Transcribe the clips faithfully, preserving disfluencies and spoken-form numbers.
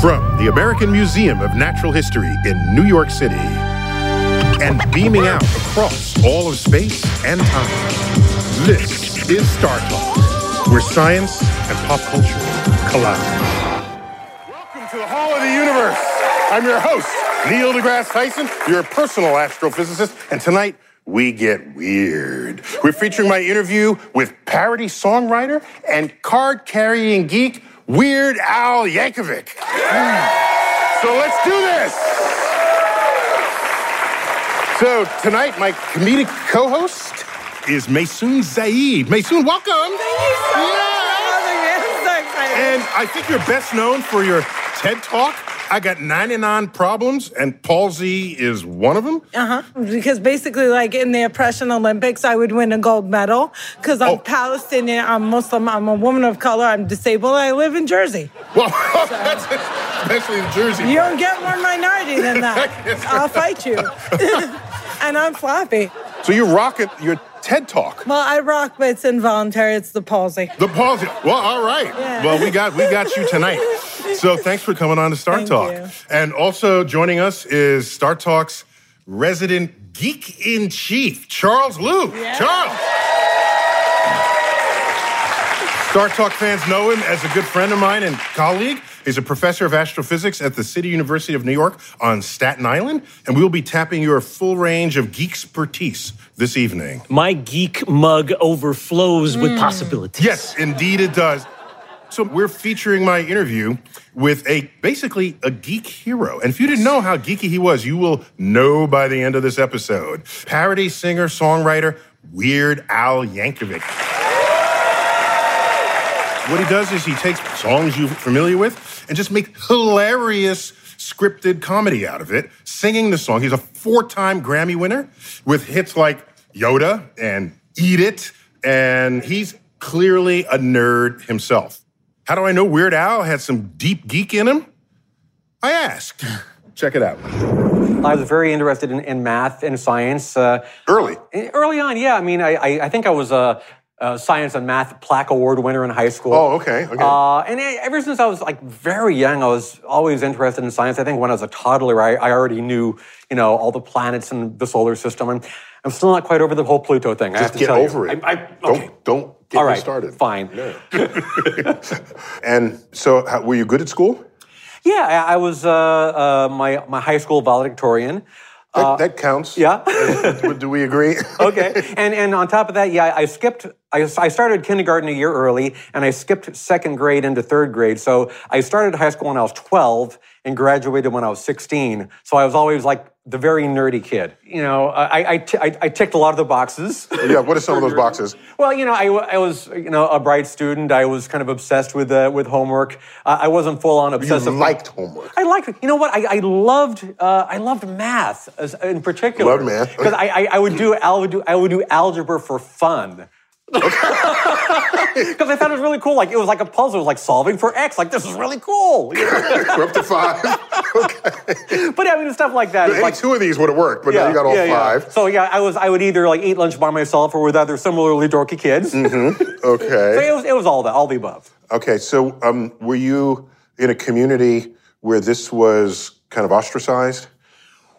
From the American Museum of Natural History in New York City and beaming out across all of space and time, this is Star Talk, where science and pop culture collide. Welcome to the Hall of the Universe. I'm your host, Neil deGrasse Tyson, your personal astrophysicist, and tonight we get weird. We're featuring my interview with parody songwriter and card-carrying geek, Weird Al Yankovic. So let's do this. So tonight, my comedic co-host is Maysoon Zayid. Maysoon, welcome. Thank you so yes. much. I'm so excited. And I think you're best known for your TED Talk. I got ninety-nine problems, and palsy is one of them? Uh-huh. Because basically, like, in the oppression Olympics, I would win a gold medal because I'm oh. Palestinian, I'm Muslim, I'm a woman of color, I'm disabled, and I live in Jersey. Well, so. That's especially in Jersey. You part. Don't get more minority than that. I'll fight you. And I'm floppy. So you rock it, your TED Talk. Well, I rock, but it's involuntary. It's the palsy. The palsy. Well, all right. Yeah. Well, we got we got you tonight. So thanks for coming on to Star Thank Talk. You. And also joining us is Star Talk's resident geek-in-chief, Charles Liu. Yeah. Charles! Star Talk fans know him as a good friend of mine and colleague. He's a professor of astrophysics at the City University of New York on Staten Island, and we'll be tapping your full range of geek expertise this evening. My geek mug overflows mm. with possibilities. Yes, indeed it does. So we're featuring my interview with a basically a geek hero. And if you didn't know how geeky he was, you will know by the end of this episode. Parody singer, songwriter, Weird Al Yankovic. What he does is he takes songs you're familiar with and just makes hilarious scripted comedy out of it, singing the song. He's a four-time Grammy winner with hits like Yoda and Eat It. And he's clearly a nerd himself. How do I know Weird Al had some deep geek in him? I asked. Check it out. I was very interested in, in math and science. Uh, early? Early on, yeah. I mean, I, I, I think I was a, a science and math plaque award winner in high school. Oh, okay, okay. Uh, and I, ever since I was, like, very young, I was always interested in science. I think when I was a toddler, I, I already knew, you know, all the planets and the solar system. I'm, I'm still not quite over the whole Pluto thing. Just I have to get tell over you. it. I, I, okay. Don't, don't. Get All right, started. fine. Yeah. And so, how, were you good at school? Yeah, I, I was uh, uh, my my high school valedictorian. That, uh, that counts. Yeah. Do we agree? Okay. And and on top of that, yeah, I skipped. I, I started kindergarten a year early, and I skipped second grade into third grade. So I started high school when I was twelve and graduated when I was sixteen. So I was always like the very nerdy kid. You know, I I, t- I, I ticked a lot of the boxes. Yeah, what are some of those boxes? Well, you know, I, I was, you know, a bright student. I was kind of obsessed with uh, with homework. Uh, I wasn't full on obsessive. You liked homework. I liked it. You know what? I I loved uh, I loved math as, in particular. Loved math because I, I I would do I would do I would do algebra for fun. Because I thought it was really cool. Like it was like a puzzle. It was like solving for X. Like this is really cool. You know? We're up to five. Okay. But I mean, stuff like that. Any like, two of these would have worked, but yeah, now you got all yeah, five. Yeah. So yeah, I was. I would either like eat lunch by myself or with other similarly dorky kids. Mm-hmm. Okay. So it was. It was all that. All the above. Okay. So um, were you in a community where this was kind of ostracized?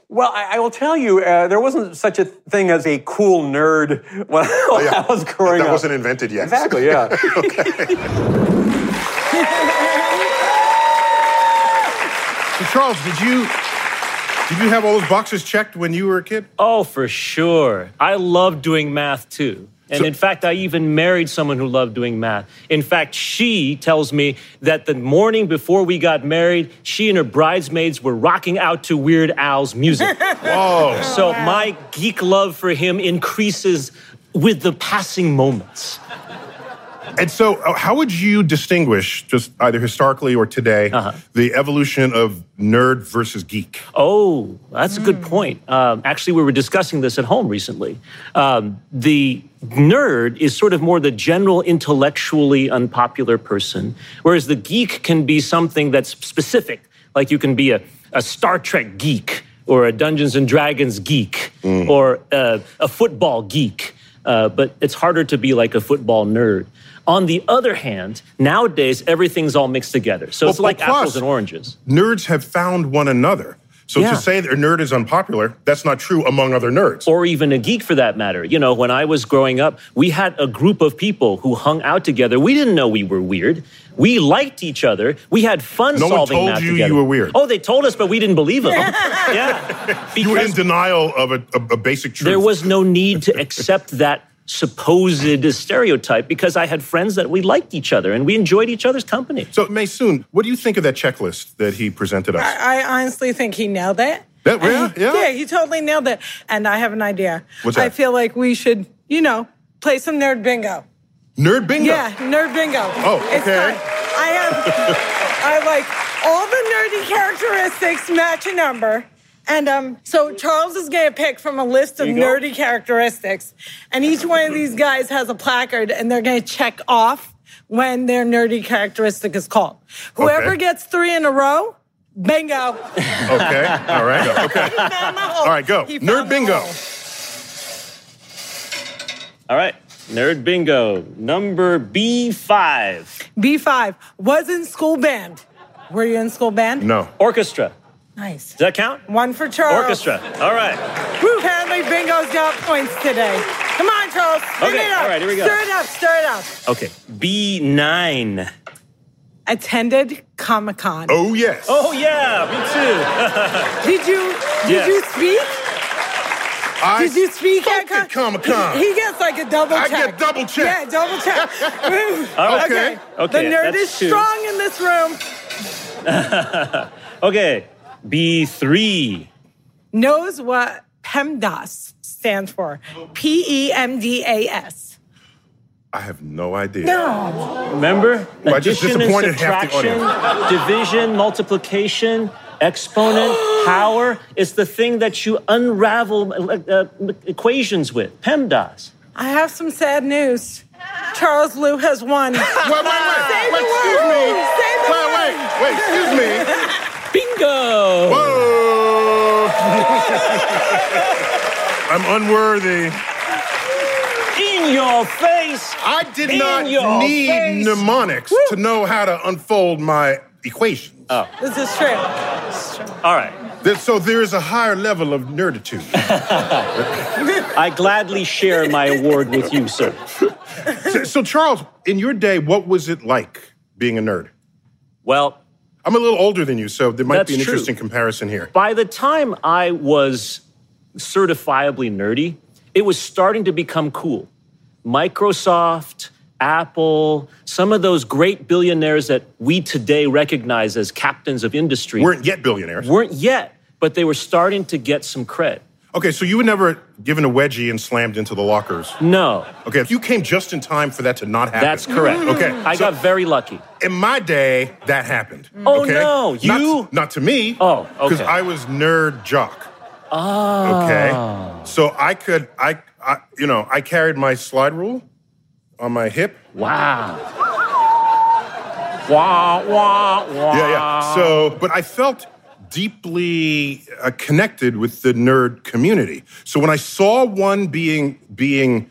Well, I, I will tell you, uh, there wasn't such a thing as a cool nerd when, when yeah. I was growing that up. That wasn't invented yet. Exactly, yeah. So, Charles, did you... Did you have all those boxes checked when you were a kid? Oh, for sure. I loved doing math, too. And so, in fact, I even married someone who loved doing math. In fact, she tells me that the morning before we got married, she and her bridesmaids were rocking out to Weird Al's music. Whoa. So my geek love for him increases with the passing moments. And so how would you distinguish, just either historically or today, uh-huh. the evolution of nerd versus geek? Oh, that's mm. a good point. Um, actually, we were discussing this at home recently. Um, the nerd is sort of more the general intellectually unpopular person, whereas the geek can be something that's specific. Like you can be a, a Star Trek geek or a Dungeons and Dragons geek mm. or a, a football geek. Uh, but it's harder to be like a football nerd. On the other hand, nowadays, everything's all mixed together. So well, it's like plus, apples and oranges. Nerds have found one another. So yeah. to say that a nerd is unpopular, that's not true among other nerds. Or even a geek for that matter. You know, when I was growing up, we had a group of people who hung out together. We didn't know we were weird. We liked each other. We had fun no solving that together. No one told you together. You were weird. Oh, they told us, but we didn't believe them. Yeah. Because you were in denial of a, a, a basic truth. There was no need to accept that supposed stereotype because I had friends that we liked each other and we enjoyed each other's company. So, Maysoon, what do you think of that checklist that he presented us? I, I honestly think he nailed it. That, yeah, he, yeah. Yeah, he totally nailed it. And I have an idea. What's that? I feel like we should, you know, play some nerd bingo. Nerd bingo? Yeah, nerd bingo. Oh, okay. It's fun. I have, I like all the nerdy characteristics match a number. And um, so Charles is going to pick from a list of nerdy characteristics. And each one of these guys has a placard, and they're going to check off when their nerdy characteristic is called. Whoever okay. gets three in a row, bingo. Okay. All right. Okay. All right, go. Nerd bingo. All right. Nerd bingo. Number B five. B five. Was in school band. Were you in school band? No. Orchestra. Nice. Does that count? One for Charles. Orchestra. All right. Woo. Apparently, bingo's got points today. Come on, Charles. Bring okay. it up. All right, here we go. Stir it up. Stir it up. Okay. B nine. Attended Comic-Con. Oh, yes. Oh, yeah. Me too. Did you Did yes. you speak? I Did you speak at Con- Comic-Con? He, he gets like a double check. I get double check. Yeah, double check. okay. okay. Okay. The nerd That's is two. strong in this room. Okay. B three. Knows what PEMDAS stands for. P E M D A S. I have no idea. No. Remember? Well, addition I just and subtraction, division, multiplication, exponent, power. It's the thing that you unravel uh, equations with. PEMDAS. I have some sad news. Charles Liu has won. wait, wait, wait. Say the excuse word. me. Say the wait, word. wait, wait. Excuse me. Bingo! Whoa! I'm unworthy. In your face! I did In not need face. mnemonics Woo. to know how to unfold my equations. Oh. This is true. This is true. All right. So there is a higher level of nerditude. I gladly share my award with you, sir. So, so, Charles, in your day, what was it like being a nerd? Well... I'm a little older than you, so there might That's be an true. interesting comparison here. By the time I was certifiably nerdy, it was starting to become cool. Microsoft, Apple, some of those great billionaires that we today recognize as captains of industry... Weren't yet billionaires. Weren't yet. but they were starting to get some cred. Okay, so you were never given a wedgie and slammed into the lockers? No. Okay, you came just in time for that to not happen. That's correct. Okay. I so got very lucky. In my day, that happened. Oh, okay? No. You? Not, not to me. Oh, okay. Because I was nerd jock. Oh. Okay. So I could, I, I, you know, I carried my slide rule on my hip. Wow. Wah, wah, wah. Yeah, yeah. So, but I felt deeply uh, connected with the nerd community. So when I saw one being being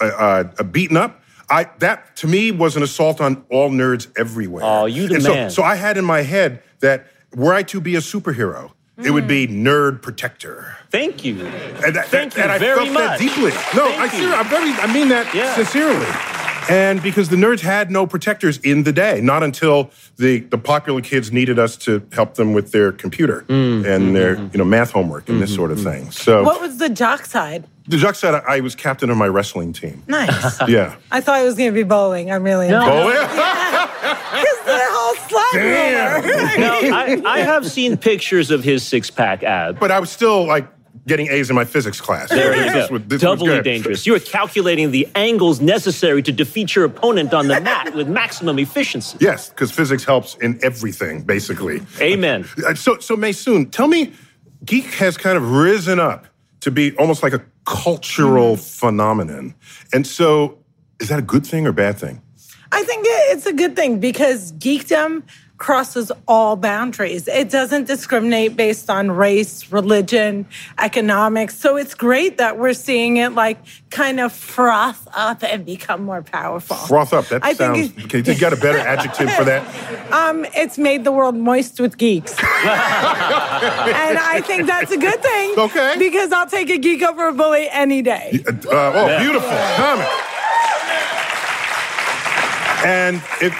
uh, uh, beaten up, I that to me was an assault on all nerds everywhere. Oh, you the and man. So, so I had in my head that were I to be a superhero, mm. it would be nerd protector. Thank you. And that, Thank that, you and I very felt much. That deeply. No, I, I'm very, I mean that yeah. sincerely. And because the nerds had no protectors in the day, not until the, the popular kids needed us to help them with their computer mm, and mm, their mm, you know math homework and mm, this sort of mm. thing. So what was the jock side? The jock side, I was captain of my wrestling team. Nice. Yeah. I thought it was going to be bowling. I'm really no. Bowling? Yeah. Because the whole slide. Now, I, I have seen pictures of his six-pack abs. But I was still like getting A's in my physics class. There you go. Was, doubly dangerous. You were calculating the angles necessary to defeat your opponent on the mat with maximum efficiency. Yes, because physics helps in everything, basically. Amen. Uh, so, so Maysoon, tell me, geek has kind of risen up to be almost like a cultural mm. phenomenon. And so is that a good thing or bad thing? I think it's a good thing because geekdom crosses all boundaries. It doesn't discriminate based on race, religion, economics. So it's great that we're seeing it like kind of froth up and become more powerful. Froth up, that I sounds, think okay, you got a better adjective for that? Um, it's made the world moist with geeks. And I think that's a good thing. Okay. Because I'll take a geek over a bully any day. Uh, oh, yeah. Beautiful comment. And if,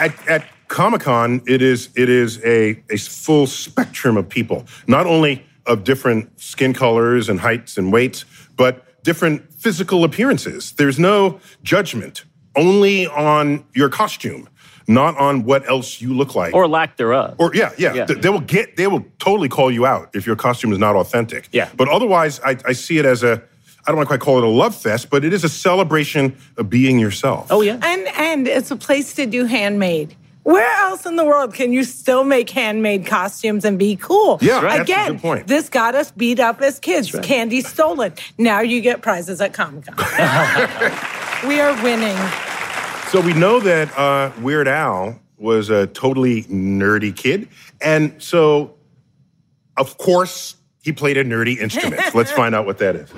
at, at Comic-Con, it is it is a, a full spectrum of people, not only of different skin colors and heights and weights, but different physical appearances. There's no judgment, only on your costume, not on what else you look like. Or lack thereof. Or yeah, yeah. yeah. They, they will get they will totally call you out if your costume is not authentic. Yeah. But otherwise, I, I see it as a I don't want to quite call it a love fest, but it is a celebration of being yourself. Oh, yeah. And and it's a place to do handmade. Where else in the world can you still make handmade costumes and be cool? Yeah, right. Again, that's a good point. This got us beat up as kids. Right. Candy stolen. Now you get prizes at Comic-Con. We are winning. So we know that uh, Weird Al was a totally nerdy kid. And so, of course, he played a nerdy instrument. Let's find out what that is.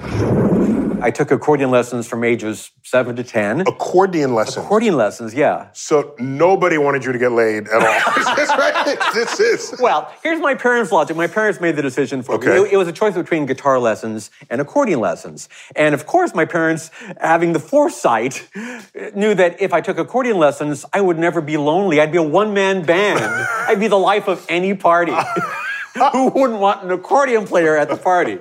I took accordion lessons from ages seven to ten. Accordion lessons? Accordion lessons, yeah. So nobody wanted you to get laid at all. Is this right? This is. Well, here's my parents' logic. My parents made the decision for okay. me. It was a choice between guitar lessons and accordion lessons. And of course, my parents, having the foresight, knew that if I took accordion lessons, I would never be lonely. I'd be a one-man band. I'd be the life of any party. Who wouldn't want an accordion player at the party?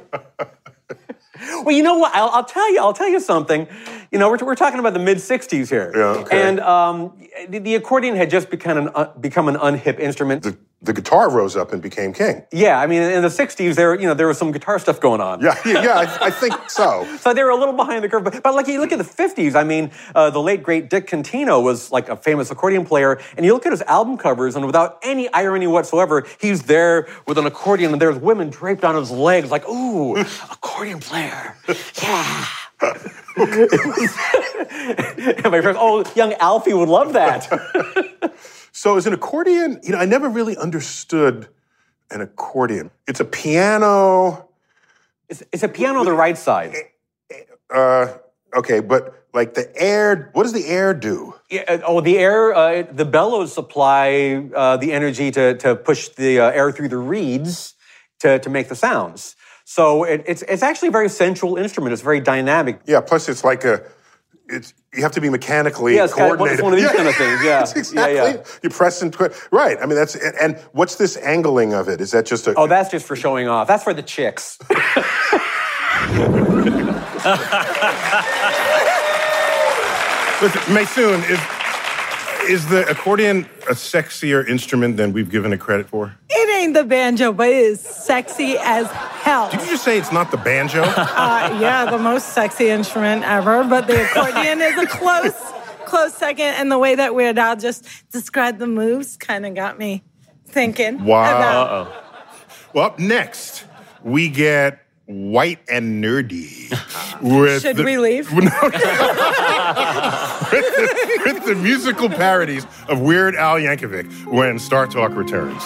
Well, you know what? I'll, I'll tell you. I'll tell you something. You know, we're, we're talking about the mid sixties here, yeah, okay. and um, the, the accordion had just become an uh, become an unhip instrument. The, the guitar rose up and became king. Yeah, I mean, in the sixties, there you know there was some guitar stuff going on. Yeah, yeah, yeah I, I think so. So they were a little behind the curve, but, but like you look at the fifties. I mean, uh, the late great Dick Cantino was like a famous accordion player, and you look at his album covers, and without any irony whatsoever, he's there with an accordion, and there's women draped on his legs, like ooh, accordion player. Yeah. And my friend, oh, young Alfie would love that. So as an accordion, you know, I never really understood an accordion. It's a piano. It's, it's a piano on the right side. Uh, okay, but like the air, what does the air do? Yeah, oh, the air, uh, the bellows supply uh, the energy to, to push the uh, air through the reeds to, to make the sounds. So it, it's it's actually a very sensual instrument. It's very dynamic. Yeah. Plus, it's like a, it's you have to be mechanically yeah, it's coordinated. Kind of, it's one of these yeah. kind of things. Yeah. It's exactly. Yeah, yeah. You press and twist. Right. I mean, that's and what's this angling of it? Is that just a? Oh, that's just for showing off. That's for the chicks. Listen, Maysoon is. is the accordion a sexier instrument than we've given it credit for? It ain't the banjo, but it is sexy as hell. Did you just say it's not the banjo? Uh, yeah, the most sexy instrument ever, but the accordion is a close, close second. And the way that Weird Al just described the moves kind of got me thinking. Wow. About... Uh-oh. Well, up next, we get White and Nerdy. With Should the, we leave? No, no. with, the, with the musical parodies of Weird Al Yankovic when Star Talk returns.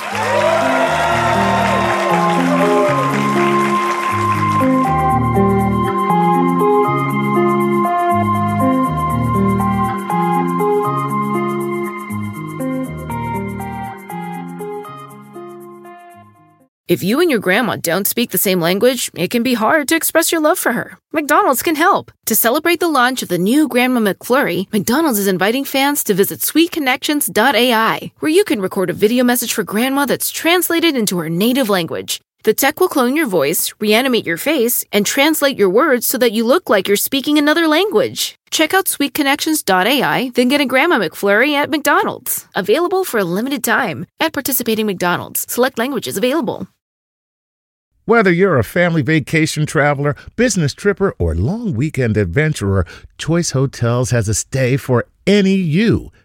If you and your grandma don't speak the same language, it can be hard to express your love for her. McDonald's can help. To celebrate the launch of the new Grandma McFlurry, McDonald's is inviting fans to visit sweet connections dot A I, where you can record a video message for grandma that's translated into her native language. The tech will clone your voice, reanimate your face, and translate your words so that you look like you're speaking another language. Check out sweet connections dot A I, then get a Grandma McFlurry at McDonald's. Available for a limited time at participating McDonald's. Select languages available. Whether you're a family vacation traveler, business tripper, or long weekend adventurer, Choice Hotels has a stay for any you.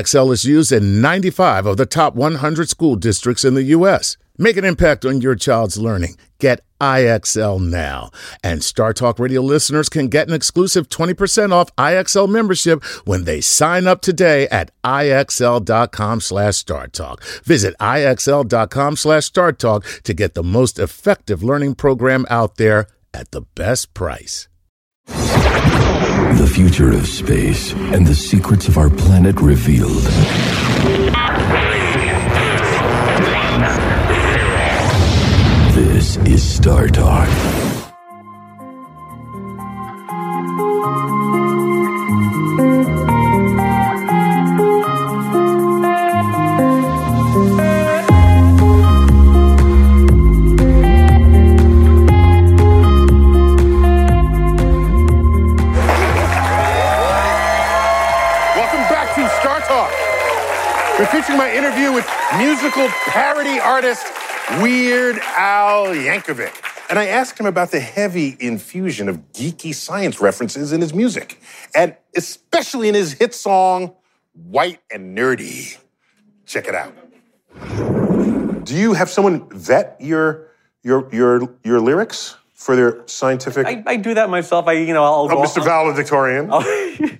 X L is used in ninety-five of the top one hundred school districts in the U S Make an impact on your child's learning. Get I X L now. And Star Talk Radio listeners can get an exclusive twenty percent off I X L membership when they sign up today at I X L dot com slash Star Talk. Visit I X L dot com slash Star Talk to get the most effective learning program out there at the best price. The future of space and the secrets of our planet revealed. This is Star Talk. Welcome back to Star Talk. We're featuring my interview with musical parody artist Weird Al Yankovic. And I asked him about the heavy infusion of geeky science references in his music, and especially in his hit song, White and Nerdy. Check it out. Do you have someone vet your your your your lyrics for their scientific? I, I do that myself. I you know I'll go. Oh, Mister Valedictorian. I'll,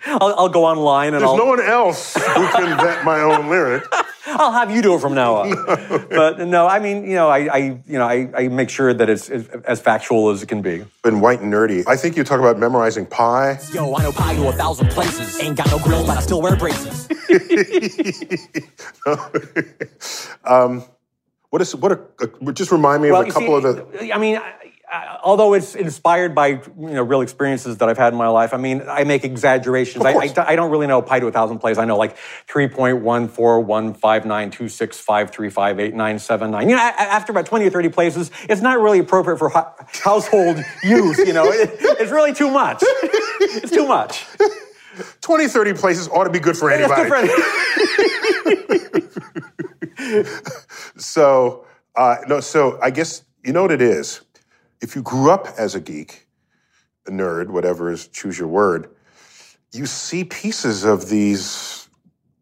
I'll, I'll go online and. There's I'll, no one else who can vet my own lyrics. I'll have you do it from now on. No. But no, I mean, you know, I, I you know, I, I make sure that it's, it's as factual as it can be. And white and nerdy. I think you talk about memorizing pie. Yo, I know pie to a thousand places. Ain't got no grill, but I still wear braces. um, what is what? A, just remind me well, of a couple see, of the. I mean. I, Although it's inspired by you know real experiences that I've had in my life, I mean, I make exaggerations. I, I, I don't really know pi to a thousand places. I know like three point one four one five nine two six five three five eight nine seven nine. You know, after about twenty or thirty places, it's not really appropriate for ho- household use, you know. It, it's really too much. It's too much. twenty, thirty places ought to be good for anybody. It's good for so, uh, no, so I guess you know what it is. If you grew up as a geek, a nerd, whatever is, choose your word, you see pieces of these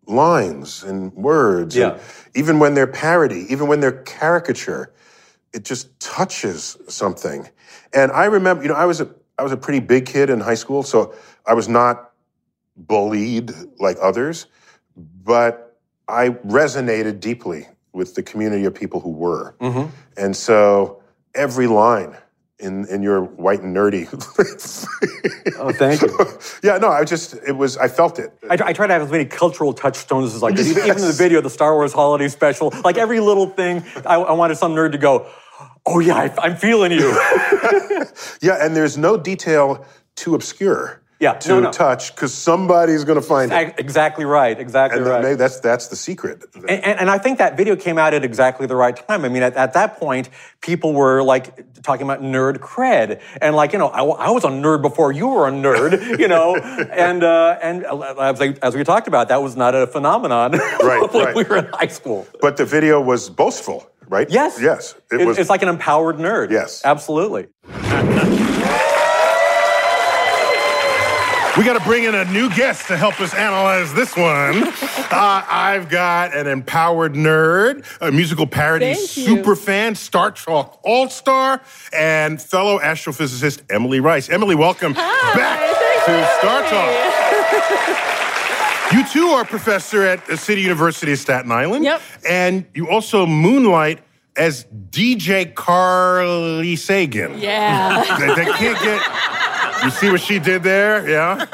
lines and words. Yeah. And even when they're parody, even when they're caricature, it just touches something. And I remember, you know, I was a, I was a pretty big kid in high school, so I was not bullied like others, but I resonated deeply with the community of people who were. Mm-hmm. And so every line... In in your white and nerdy. Oh, thank you. Yeah, no, I just, it was, I felt it. I, I try to have as many cultural touchstones as I could. Yes. Even, even in the video, the Star Wars holiday special, like every little thing, I, I wanted some nerd to go, oh yeah, I, I'm feeling you. Yeah, and there's no detail too obscure yeah, to no, no. touch, because somebody's going to find it. Exactly right, exactly and right. And that's, that's the secret. And, and, and I think that video came out at exactly the right time. I mean, at, at that point, people were, like, talking about nerd cred. And, like, you know, I, I was a nerd before you were a nerd, you know. and uh, and as, I, as we talked about, that was not a phenomenon right, when right. we were in high school. But the video was boastful, right? Yes. Yes. It it, was, it's like an empowered nerd. Yes. Absolutely. We got to bring in a new guest to help us analyze this one. Uh, I've got an empowered nerd, a musical parody superfan, Star Talk all-star, and fellow astrophysicist Emily Rice. Emily, welcome Hi. back Thank to you. Star Talk. You too are a professor at the City University of Staten Island. Yep. And you also moonlight as D J Carly Sagan. Yeah. they, they can't get... You see what she did there? Yeah.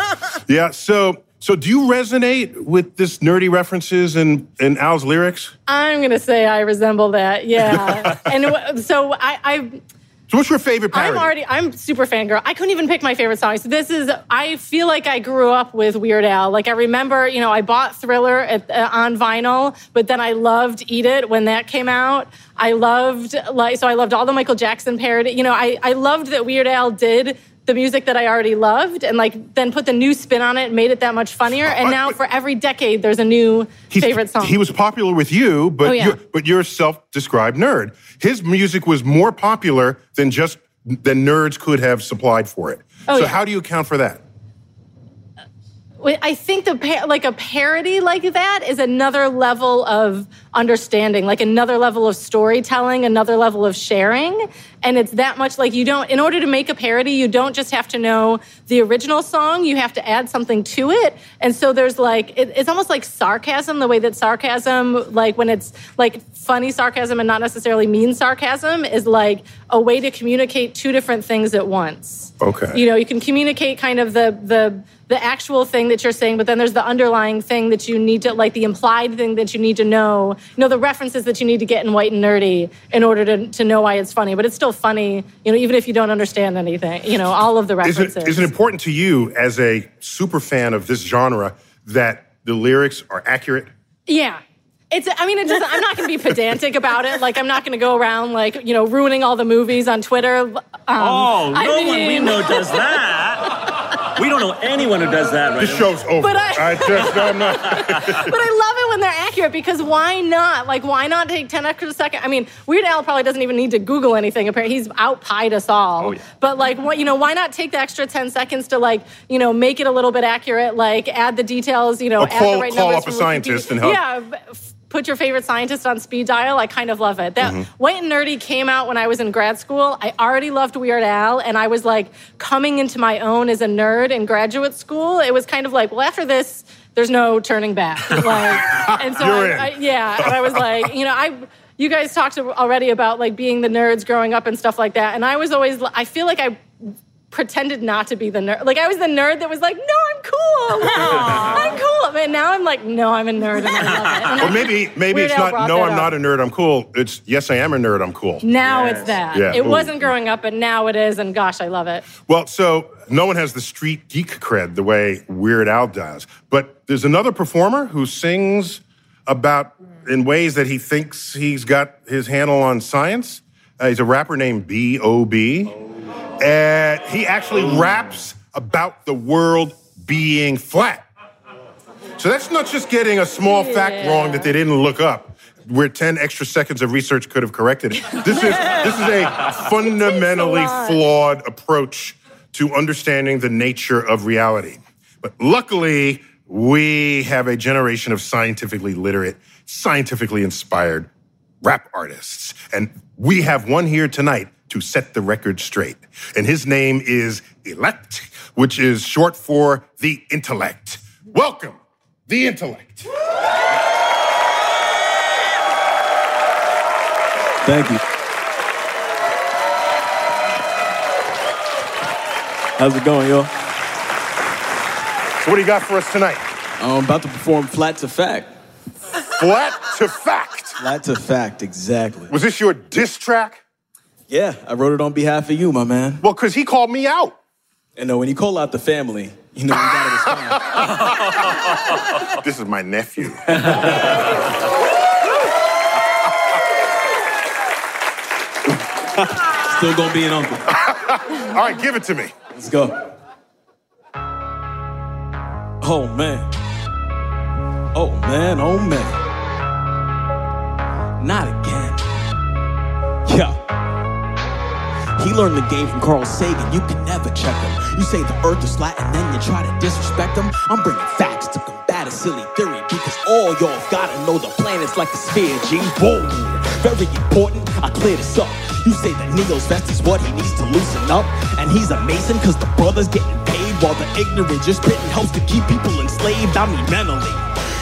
Yeah. So so do you resonate with this nerdy references and, and Al's lyrics? I'm going to say I resemble that. Yeah. And so I... I So what's your favorite parody? I'm already, I'm super fangirl. I couldn't even pick my favorite songs. This is, I feel like I grew up with Weird Al. Like I remember, you know, I bought Thriller at, uh, on vinyl, but then I loved Eat It when that came out. I loved, like, so I loved all the Michael Jackson parody. You know, I, I loved that Weird Al did the music that I already loved and like then put the new spin on it and made it that much funnier. And now for every decade, there's a new favorite song. He was popular with you, but, oh, yeah. you're, but you're a self-described nerd. His music was more popular than just than nerds could have supplied for it. Oh, so yeah. How do you account for that? I think the like a parody like that is another level of understanding, like another level of storytelling, another level of sharing. And it's that much like you don't, in order to make a parody, you don't just have to know the original song, you have to add something to it. And so there's like, it, it's almost like sarcasm, the way that sarcasm, like when it's like funny sarcasm and not necessarily mean sarcasm is like a way to communicate two different things at once. Okay. You know, you can communicate kind of the the the actual thing that you're saying, but then there's the underlying thing that you need to, like the implied thing that you need to know, you know, the references that you need to get in white and nerdy in order to, to know why it's funny. But it's still funny, you know, even if you don't understand anything, you know, all of the references. Is it, is it important to you as a super fan of this genre that the lyrics are accurate? Yeah. It's, I mean, it doesn't, I'm not going to be pedantic about it. Like, I'm not going to go around, like, you know, ruining all the movies on Twitter. Um, oh, no I mean, one we know does that. We don't know anyone who does that right now. This show's over. But I, I just, I'm not. But I love it when they're accurate, because wy not? Like, why not take ten extra seconds? I mean, Weird Al probably doesn't even need to Google anything. Apparently, he's out-pied us all. Oh, yeah. But, like, what, you know, why not take the extra ten seconds to, like, you know, make it a little bit accurate, like, add the details, you know, add the right numbers. Call up a scientist and help. Yeah, put your favorite scientist on speed dial, I kind of love it. That mm-hmm. White and Nerdy came out when I was in grad school. I already loved Weird Al, and I was like coming into my own as a nerd in graduate school. It was kind of like, well, after this, there's no turning back. Like, and so I, I, yeah, and I was like, you know, I. You guys talked already about like being the nerds growing up and stuff like that, and I was always. I feel like I. pretended not to be the nerd. Like, I was the nerd that was like, no, I'm cool. I'm cool. And now I'm like, no, I'm a nerd and I love it. Or maybe maybe it's not, no, I'm not a nerd, I'm cool. It's, yes, I am a nerd, I'm cool. Now it's that. Yeah. It wasn't growing up, but now it is, and gosh, I love it. Well, so no one has the street geek cred the way Weird Al does. But there's another performer who sings about, in ways that he thinks he's got his handle on science. Uh, he's a rapper named B O B And he actually raps about the world being flat. So that's not just getting a small yeah. fact wrong that they didn't look up, where ten extra seconds of research could have corrected it. This is this is a fundamentally flawed approach to understanding the nature of reality. But luckily, we have a generation of scientifically literate, scientifically inspired rap artists. And we have one here tonight to set the record straight. And his name is Ellect, which is short for The Intellect. Welcome, The Intellect. Thank you. How's it going, y'all? So what do you got for us tonight? I'm about to perform Flat to Fact. Flat to Fact? Flat to Fact, exactly. Was this your diss track? Yeah, I wrote it on behalf of you, my man. Well, because he called me out. And no, when he called out the family, you know, you gotta respond. This is my nephew. Still gonna be an uncle. All right, give it to me. Let's go. Oh, man. Oh, man, oh, man. Not again. Yeah. He learned the game from Carl Sagan, you can never check him. You say the earth is flat and then you try to disrespect him? I'm bringing facts to combat a silly theory, because all y'all gotta know the planet's like a sphere, G. Boom! Very important, I clear this up. You say that Neo's vest is what he needs to loosen up, and he's amazing cause the brother's getting paid while the ignorant just pitting helps to keep people enslaved, I mean mentally.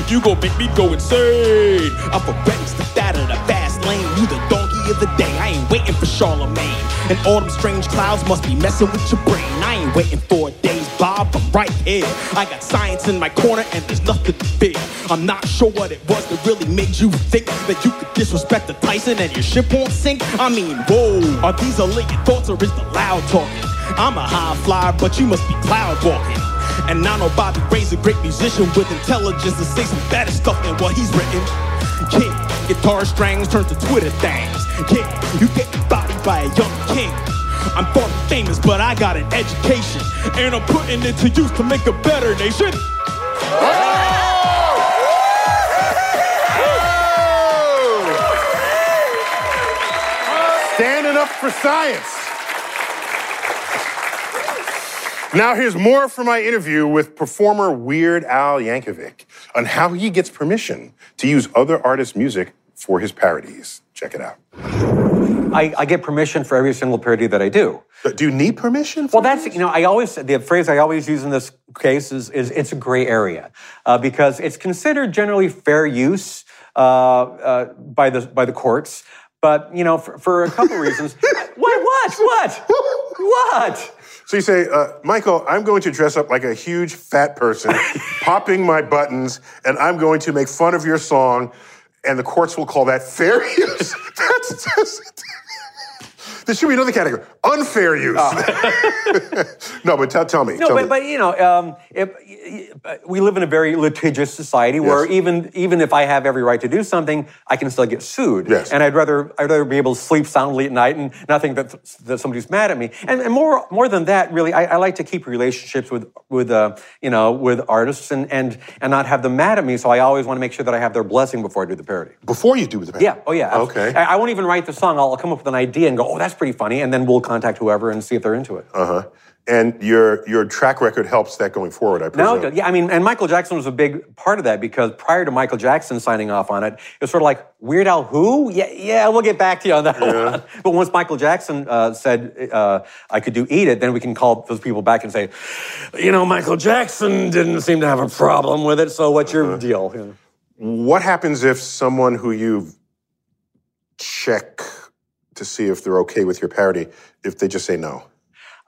You gon' make me go insane. Alphabetics, the fat of the fast lane. You the donkey of the day, I ain't waiting for Charlemagne. And all them strange clouds must be messing with your brain. I ain't waiting for a day's Bob, I'm right here. I got science in my corner and there's nothing to fear. I'm not sure what it was that really made you think that you could disrespect the Tyson and your ship won't sink. I mean, whoa, are these alien thoughts or is the loud talking? I'm a high flyer, but you must be cloud walking. And I know Bobby Ray's a great musician with intelligence to say some better stuff than what he's written. Yeah. Guitar strings turn to Twitter things. Yeah, you get bodied by a young king. I'm born famous, but I got an education, and I'm putting it to use to make a better nation. Standing up for science. Now here's more from my interview with performer Weird Al Yankovic on how he gets permission to use other artists' music for his parodies. Check it out. I, I get permission for every single parody that I do. But do you need permission? For well, that's, you know, I always, the phrase I always use in this case is, is it's a gray area uh, because it's considered generally fair use uh, uh, by the by the courts. But, you know, for, for a couple reasons. What, what, what, what? So you say, uh, Michael, I'm going to dress up like a huge fat person, popping my buttons, and I'm going to make fun of your song, and the courts will call that fair use. That's just... There should be another category, unfair use. Oh. no, but t- tell me. No, tell but, me. but you know, um, if, we live in a very litigious society where yes. even even if I have every right to do something, I can still get sued. Yes. And I'd rather I'd rather be able to sleep soundly at night and not think that, th- that somebody's mad at me. And, and more more than that, really, I, I like to keep relationships with with uh, you know with artists and, and and not have them mad at me. So I always want to make sure that I have their blessing before I do the parody. Before you do the parody. Yeah. Oh yeah. Okay. I, I won't even write the song. I'll come up with an idea and go, oh, that's pretty funny, and then we'll contact whoever and see if they're into it. Uh-huh. And your your track record helps that going forward, I presume. No, yeah, I mean, and Michael Jackson was a big part of that because prior to Michael Jackson signing off on it, it was sort of like, Weird Al who? Yeah, yeah, we'll get back to you on that yeah. one. But once Michael Jackson uh, said, uh, I could do Eat It, then we can call those people back and say, you know, Michael Jackson didn't seem to have a problem with it, so what's your uh-huh. deal? Yeah. What happens if someone who you check to see if they're okay with your parody, if they just say no?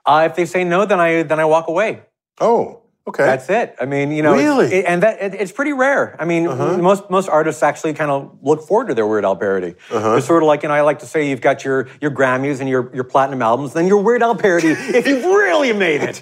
Uh, if they say no, then I then I walk away. Oh, okay. That's it. I mean, you know, really, it's, it, and that it, it's pretty rare. I mean, uh-huh. most most artists actually kind of look forward to their Weird Al parody. Uh-huh. It's sort of like, you know, I like to say you've got your your Grammys and your your platinum albums, then your Weird Al parody if you've really made it.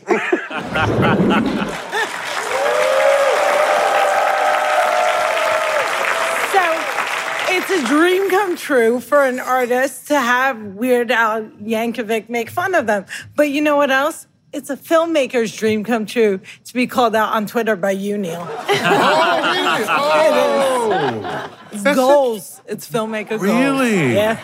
It's a dream come true for an artist to have Weird Al Yankovic make fun of them. But you know what else? It's a filmmaker's dream come true to be called out on Twitter by you, Neil. Oh, really? Oh. It is. It's goals. It? It's filmmaker really? Goals. Really? Yeah.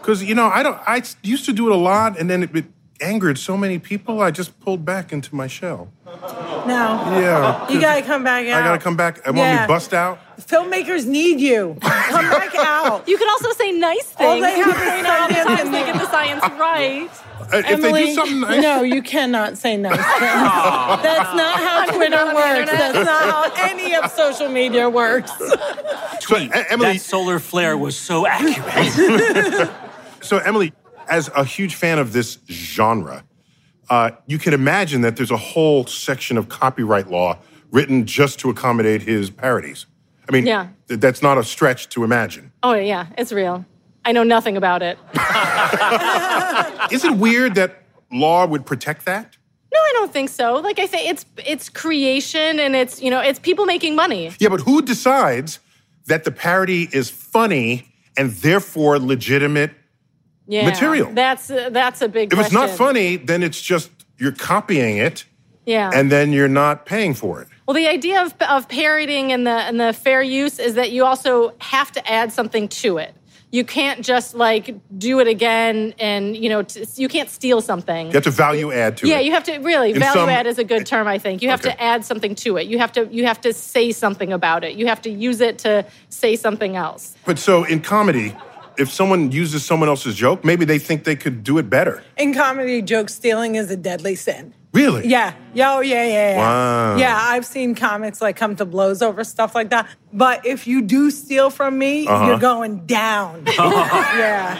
Because, you know, I don't. I used to do it a lot, and then it, it angered so many people, I just pulled back into my shell. No. Yeah. You gotta come back out. I gotta come back. I want yeah. me to bust out. Filmmakers need you. Come back out. You can also say nice things. All they have is oftentimes they get the science right. I, if Emily, they do something nice. No, you cannot say nice things. That's not how Twitter not works. That's not how any of social media works. Tweet. So, Emily, that solar flare was so accurate. So, Emily, as a huge fan of this genre, Uh, you can imagine that there's a whole section of copyright law written just to accommodate his parodies. I mean, yeah. th- that's not a stretch to imagine. Oh, yeah, it's real. I know nothing about it. Is it weird that law would protect that? No, I don't think so. Like I say, it's it's creation and it's, you know, it's people making money. Yeah, but who decides that the parody is funny and therefore legitimate? Yeah, material. That's uh, that's a big question. If it's not funny, then it's just you're copying it, yeah, and then you're not paying for it. Well, the idea of of parodying and the and the fair use is that you also have to add something to it. You can't just like do it again, and you know t- you can't steal something. You have to value add to yeah, it. Yeah, you have to really In value some, add is a good term. I think you have okay. to add something to it. You have to you have to say something about it. You have to use it to say something else. But so in comedy, if someone uses someone else's joke, maybe they think they could do it better. In comedy, joke stealing is a deadly sin. Really? Yeah. Yo, yeah, yeah, yeah. Wow. Yeah, I've seen comics like come to blows over stuff like that. But if you do steal from me, uh-huh. you're going down. yeah.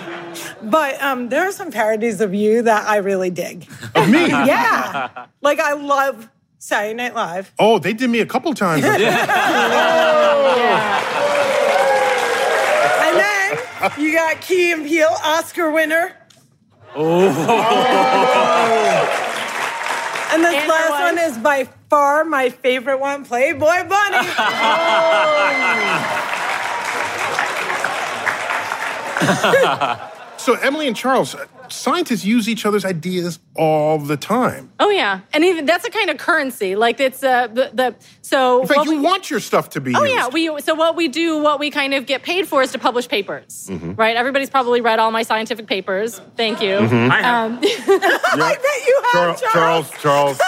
But um, there are some parodies of you that I really dig. Of me? yeah. Like, I love Saturday Night Live. Oh, they did me a couple times. yeah. yeah. You got Key and Peele, Oscar winner. Oh. And this and last one is by far my favorite one, Playboy Bunny. oh. So Emily and Charles, scientists use each other's ideas all the time. Oh yeah, and even that's a kind of currency. Like it's uh, the the so. In fact, you we, want your stuff to be. Oh used. yeah, we so what we do, what we kind of get paid for is to publish papers, mm-hmm. right? Everybody's probably read all my scientific papers. Thank you. Mm-hmm. I have. Um, I bet you have, Charles. Charles. Charles.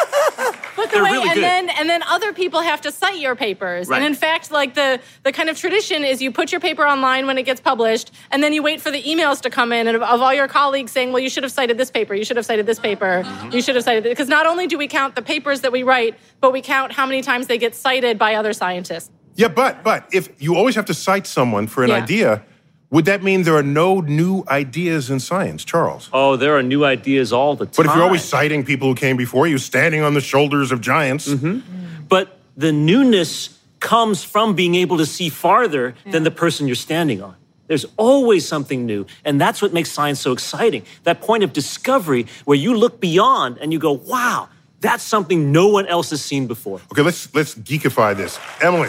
But the They're way, really and good. then and then other people have to cite your papers. Right. And in fact, like the the kind of tradition is you put your paper online when it gets published, and then you wait for the emails to come in. And of, of all your colleagues saying, well, you should have cited this paper, you should have cited this paper, mm-hmm. you should have cited this. Because not only do we count the papers that we write, but we count how many times they get cited by other scientists. Yeah, but but if you always have to cite someone for an yeah. idea, would that mean there are no new ideas in science, Charles? Oh, there are new ideas all the time. But if you're always citing people who came before you, standing on the shoulders of giants. Mm-hmm. Mm. But the newness comes from being able to see farther yeah. than the person you're standing on. There's always something new, and that's what makes science so exciting. That point of discovery where you look beyond and you go, wow, that's something no one else has seen before. Okay, let's let's geekify this. Emily,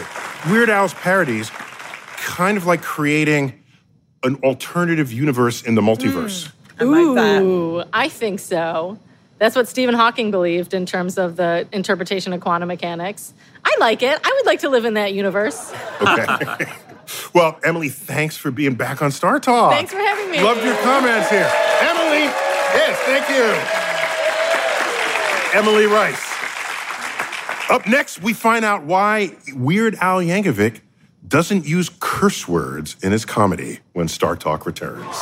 Weird Al's parodies kind of like creating an alternative universe in the multiverse. Mm, I like that. Ooh, I think so. That's what Stephen Hawking believed in terms of the interpretation of quantum mechanics. I like it. I would like to live in that universe. Okay. Well, Emily, thanks for being back on Star Talk. Thanks for having me. Loved your comments here. Emily, yes, thank you. Emily Rice. Up next, we find out why Weird Al Yankovic doesn't use curse words in his comedy when Star Talk returns.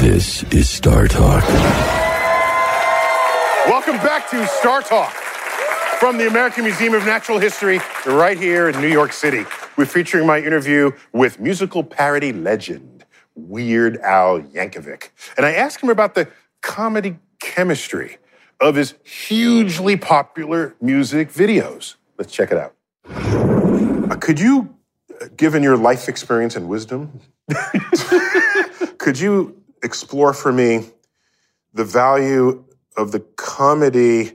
This is Star Talk. Welcome back to Star Talk from the American Museum of Natural History, right here in New York City. We're featuring my interview with musical parody legend Weird Al Yankovic. And I asked him about the comedy chemistry of his hugely popular music videos. Let's check it out. Could you, given your life experience and wisdom, could you explore for me the value of the comedy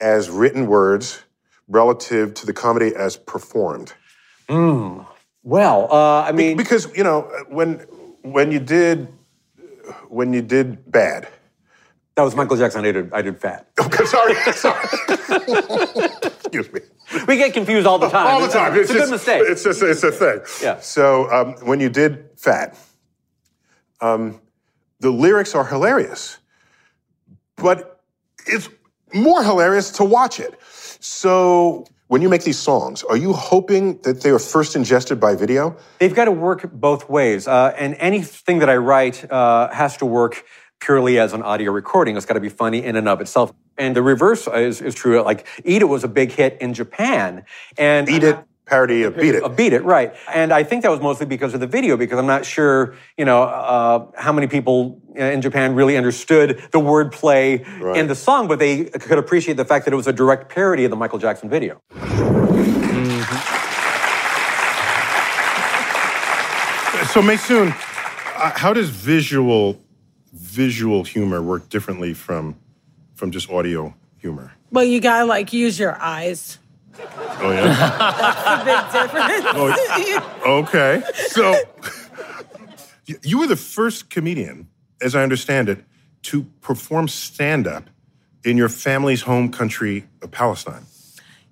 as written words relative to the comedy as performed? Mm. Well, uh, I mean... Be- because, you know, when when you did when you did Bad... That was Michael Jackson. I did, I did Fat. Okay, sorry, sorry. Excuse me. We get confused all the time. All the time. It's, it's, it's a just, good mistake. It's just it's a thing. Yeah. So um, when you did Fat, um, the lyrics are hilarious, but it's more hilarious to watch it. So when you make these songs, are you hoping that they are first ingested by video? They've got to work both ways, uh, and anything that I write uh, has to work purely as an audio recording. It's got to be funny in and of itself. And the reverse is, is true. Like, Eat It was a big hit in Japan. And Eat It, parody of Beat It. Of Beat It, right. And I think that was mostly because of the video, because I'm not sure, you know, uh, how many people in Japan really understood the wordplay right. in the song, but they could appreciate the fact that it was a direct parody of the Michael Jackson video. Mm-hmm. So, Maysoon, uh, how does visual... visual humor work differently from from just audio humor? Well, you gotta, like, use your eyes. Oh, yeah? That's the big difference. Oh, okay. So, you were the first comedian, as I understand it, to perform stand-up in your family's home country of Palestine.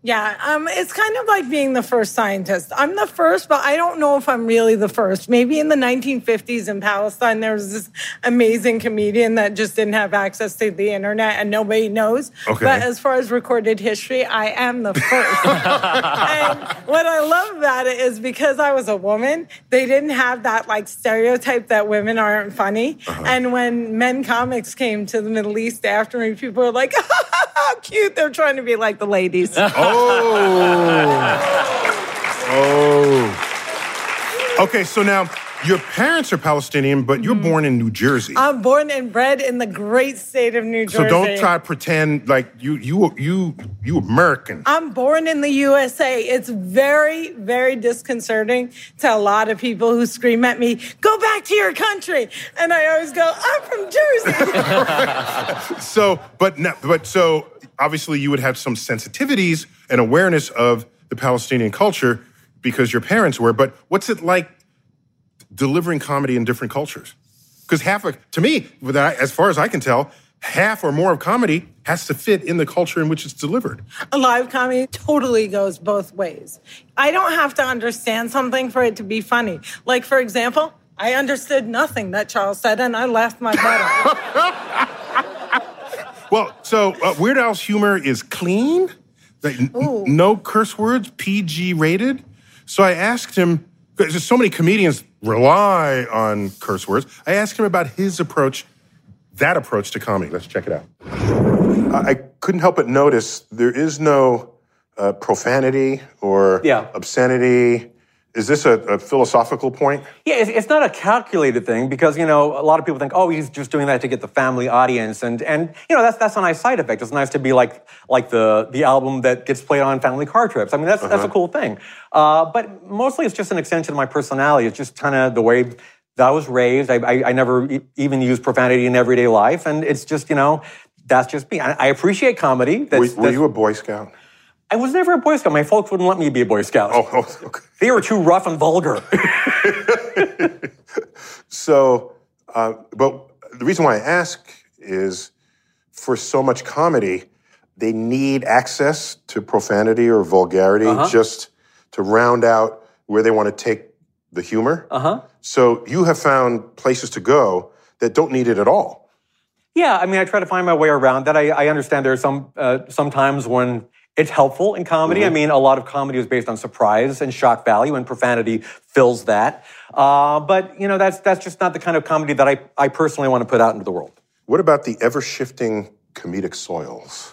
Yeah, um, it's kind of like being the first scientist. I'm the first, but I don't know if I'm really the first. Maybe in the nineteen fifties in Palestine, there was this amazing comedian that just didn't have access to the internet and nobody knows. Okay. But as far as recorded history, I am the first. And what I love about it is because I was a woman, they didn't have that, like, stereotype that women aren't funny. Uh-huh. And when men comics came to the Middle East after me, people were like, how cute, they're trying to be like the ladies. Oh. Oh. Okay, so now your parents are Palestinian, but you're born in New Jersey. I'm born and bred in the great state of New Jersey. So don't try to pretend like you you you you American. I'm born in the U S A. It's very, very disconcerting to a lot of people who scream at me, "Go back to your country." And I always go, "I'm from Jersey." Right. So, but no, but so obviously you would have some sensitivities and awareness of the Palestinian culture because your parents were, but what's it like delivering comedy in different cultures? Because half of, to me, as far as I can tell, half or more of comedy has to fit in the culture in which it's delivered. A live comedy totally goes both ways. I don't have to understand something for it to be funny. Like, for example, I understood nothing that Charles said, and I laughed my butt off. Well, so uh, Weird Al's humor is clean, like, n- no curse words, P G rated. So I asked him, because there's so many comedians rely on curse words. I asked him about his approach, that approach to comedy. Let's check it out. I couldn't help but notice there is no uh, profanity or yeah. obscenity. Is this a, a philosophical point? Yeah, it's, it's not a calculated thing because, you know, a lot of people think, oh, he's just doing that to get the family audience. And, and you know, that's that's a nice side effect. It's nice to be like like the the album that gets played on family car trips. I mean, that's uh-huh. that's a cool thing. Uh, but mostly it's just an extension of my personality. It's just kind of the way that I was raised. I, I, I never e- even use profanity in everyday life. And it's just, you know, that's just me. I, I appreciate comedy. That's, were were that's, you a Boy Scout? I was never a Boy Scout. My folks wouldn't let me be a Boy Scout. Oh, okay. They were too rough and vulgar. So, uh, but the reason why I ask is for so much comedy, they need access to profanity or vulgarity uh-huh. just to round out where they want to take the humor. Uh-huh. So you have found places to go that don't need it at all. Yeah, I mean, I try to find my way around that. I, I understand there are some uh, sometimes when it's helpful in comedy. Mm-hmm. I mean, a lot of comedy is based on surprise and shock value, and profanity fills that. Uh, but, you know, that's that's just not the kind of comedy that I, I personally want to put out into the world. What about the ever-shifting comedic soils?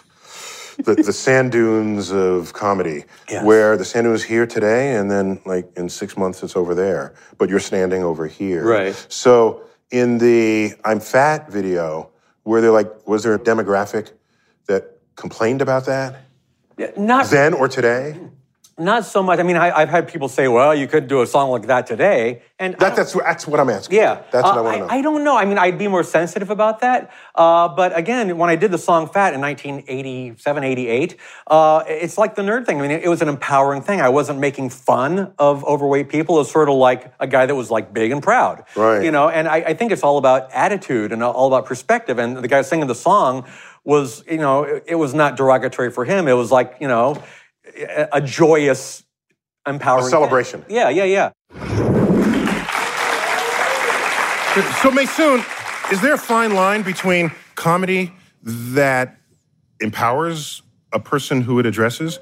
The, the sand dunes of comedy, yes. Where the sand dune is here today, and then, like, in six months it's over there, but you're standing over here. Right. So in the I'm Fat video, were there, like, was there a demographic that complained about that? Yeah, not then or today? Not so much. I mean, I, I've had people say, well, you couldn't do a song like that today. And that, that's, that's what I'm asking. Yeah. That's uh, what I want to know. I don't know. I mean, I'd be more sensitive about that. Uh, but again, when I did the song Fat in nineteen eighty-seven, eighty-eight, uh, it's like the nerd thing. I mean, it, it was an empowering thing. I wasn't making fun of overweight people. It was sort of like a guy that was, like, big and proud. Right. You know, and I, I think it's all about attitude and all about perspective. And the guy singing the song was, you know, it, it was not derogatory for him. It was like, you know... a joyous, empowering... a celebration. Day. Yeah, yeah, yeah. So, Maysoon, is there a fine line between comedy that empowers a person who it addresses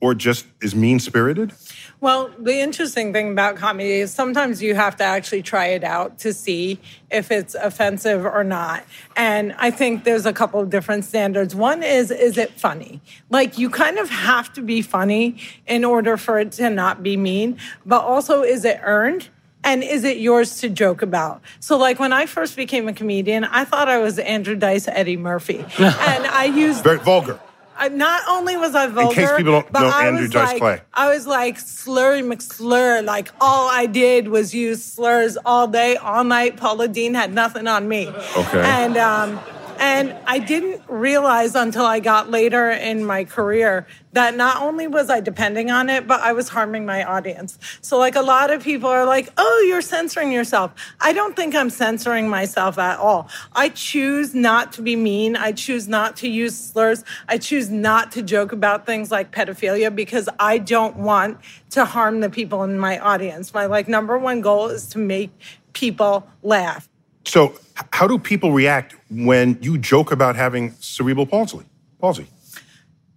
or just is mean-spirited? Well, the interesting thing about comedy is sometimes you have to actually try it out to see if it's offensive or not. And I think there's a couple of different standards. One is, is it funny? Like, you kind of have to be funny in order for it to not be mean. But also, is it earned? And is it yours to joke about? So, like, when I first became a comedian, I thought I was Andrew Dice Eddie Murphy. And I used... Very vulgar. I, not only was I vulgar, in case people don't but know I, Andrew was Dice like, Clay. I was like Slurry McSlur. Like, all I did was use slurs all day, all night. Paula Dean had nothing on me. Okay. And um, and I didn't realize until I got later in my career that not only was I depending on it, but I was harming my audience. So, like, a lot of people are like, oh, you're censoring yourself. I don't think I'm censoring myself at all. I choose not to be mean. I choose not to use slurs. I choose not to joke about things like pedophilia because I don't want to harm the people in my audience. My, like, number one goal is to make people laugh. So how do people react when you joke about having cerebral palsy? Palsy.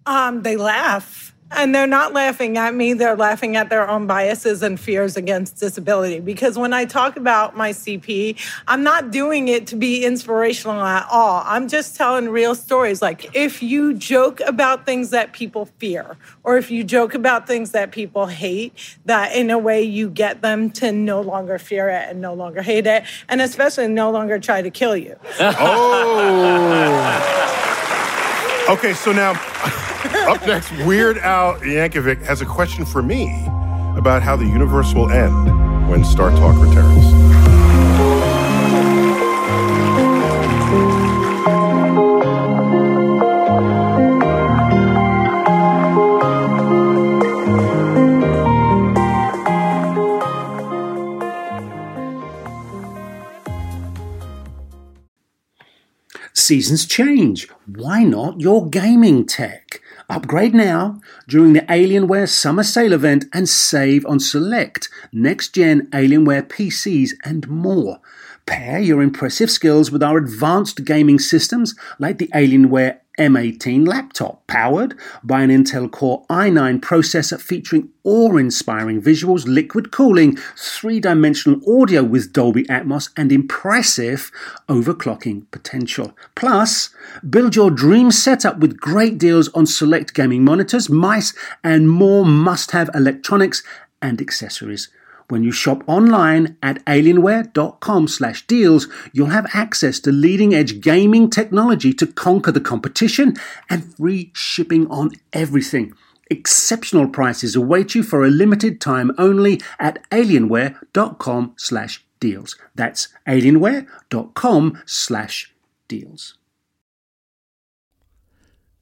Um, they laugh. And they're not laughing at me. They're laughing at their own biases and fears against disability. Because when I talk about my C P, I'm not doing it to be inspirational at all. I'm just telling real stories. Like, if you joke about things that people fear, or if you joke about things that people hate, that in a way you get them to no longer fear it and no longer hate it, and especially no longer try to kill you. Oh. Okay, so now... Up next, Weird Al Yankovic has a question for me about how the universe will end when Star Talk returns. Seasons change. Why not your gaming tech? Upgrade now during the Alienware Summer Sale event and save on select next-gen Alienware P Cs and more. Pair your impressive skills with our advanced gaming systems like the Alienware M eighteen laptop, powered by an Intel Core i nine processor featuring awe-inspiring visuals, liquid cooling, three-dimensional audio with Dolby Atmos, and impressive overclocking potential. Plus, build your dream setup with great deals on select gaming monitors, mice, and more must-have electronics and accessories. When you shop online at alienware.com slash deals, you'll have access to leading-edge gaming technology to conquer the competition and free shipping on everything. Exceptional prices await you for a limited time only at alienware.com slash deals. That's alienware.com slash deals.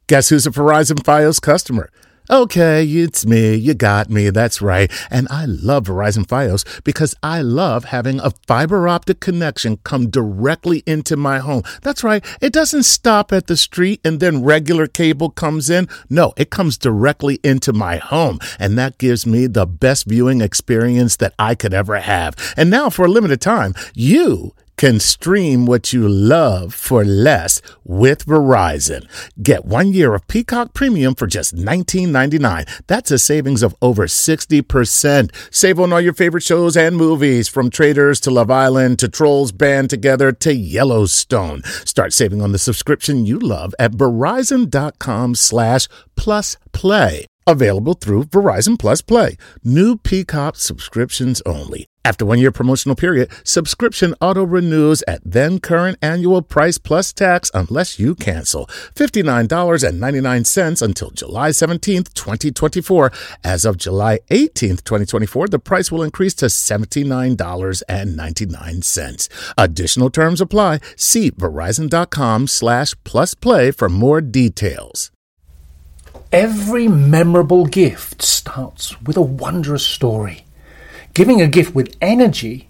Guess who's a Verizon Fios customer? Okay, it's me. You got me. That's right. And I love Verizon Fios because I love having a fiber optic connection come directly into my home. That's right. It doesn't stop at the street and then regular cable comes in. No, it comes directly into my home. And that gives me the best viewing experience that I could ever have. And now for a limited time, you can stream what you love for less with Verizon. Get one year of Peacock Premium for just nineteen ninety-nine. That's a savings of over sixty percent. Save on all your favorite shows and movies, from Traitors to Love Island to Trolls Band Together to Yellowstone. Start saving on the subscription you love at Verizon.com slash plus play. Available through Verizon Plus Play. New Peacock subscriptions only. After one year promotional period, subscription auto-renews at then-current annual price plus tax unless you cancel. fifty-nine dollars and ninety-nine cents until July seventeenth, twenty twenty-four. As of July eighteenth, twenty twenty-four, the price will increase to seventy-nine dollars and ninety-nine cents. Additional terms apply. See Verizon.com slash plus play for more details. Every memorable gift starts with a wondrous story. Giving a gift with energy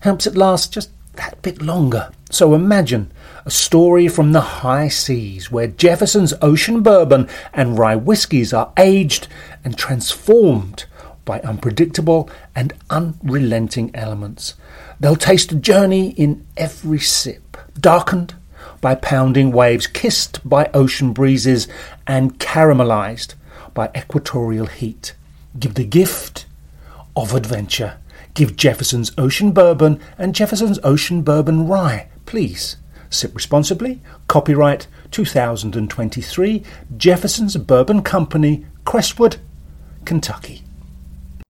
helps it last just that bit longer. So imagine a story from the high seas, where Jefferson's Ocean Bourbon and rye whiskies are aged and transformed by unpredictable and unrelenting elements. They'll taste a journey in every sip, darkened by pounding waves, kissed by ocean breezes, and caramelized by equatorial heat. Give the gift of adventure. Give Jefferson's Ocean Bourbon and Jefferson's Ocean Bourbon Rye, please. Sip responsibly. Copyright two thousand twenty-three, Jefferson's Bourbon Company, Crestwood, Kentucky.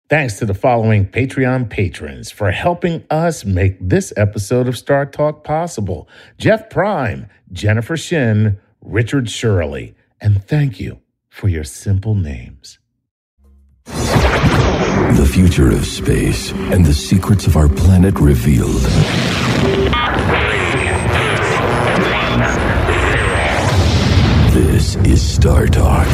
Thanks to the following Patreon patrons for helping us make this episode of Star Talk possible: Jeff Prime, Jennifer Shin, Richard Shirley. And thank you for your simple names. The future of space and the secrets of our planet revealed. This is Star Talk.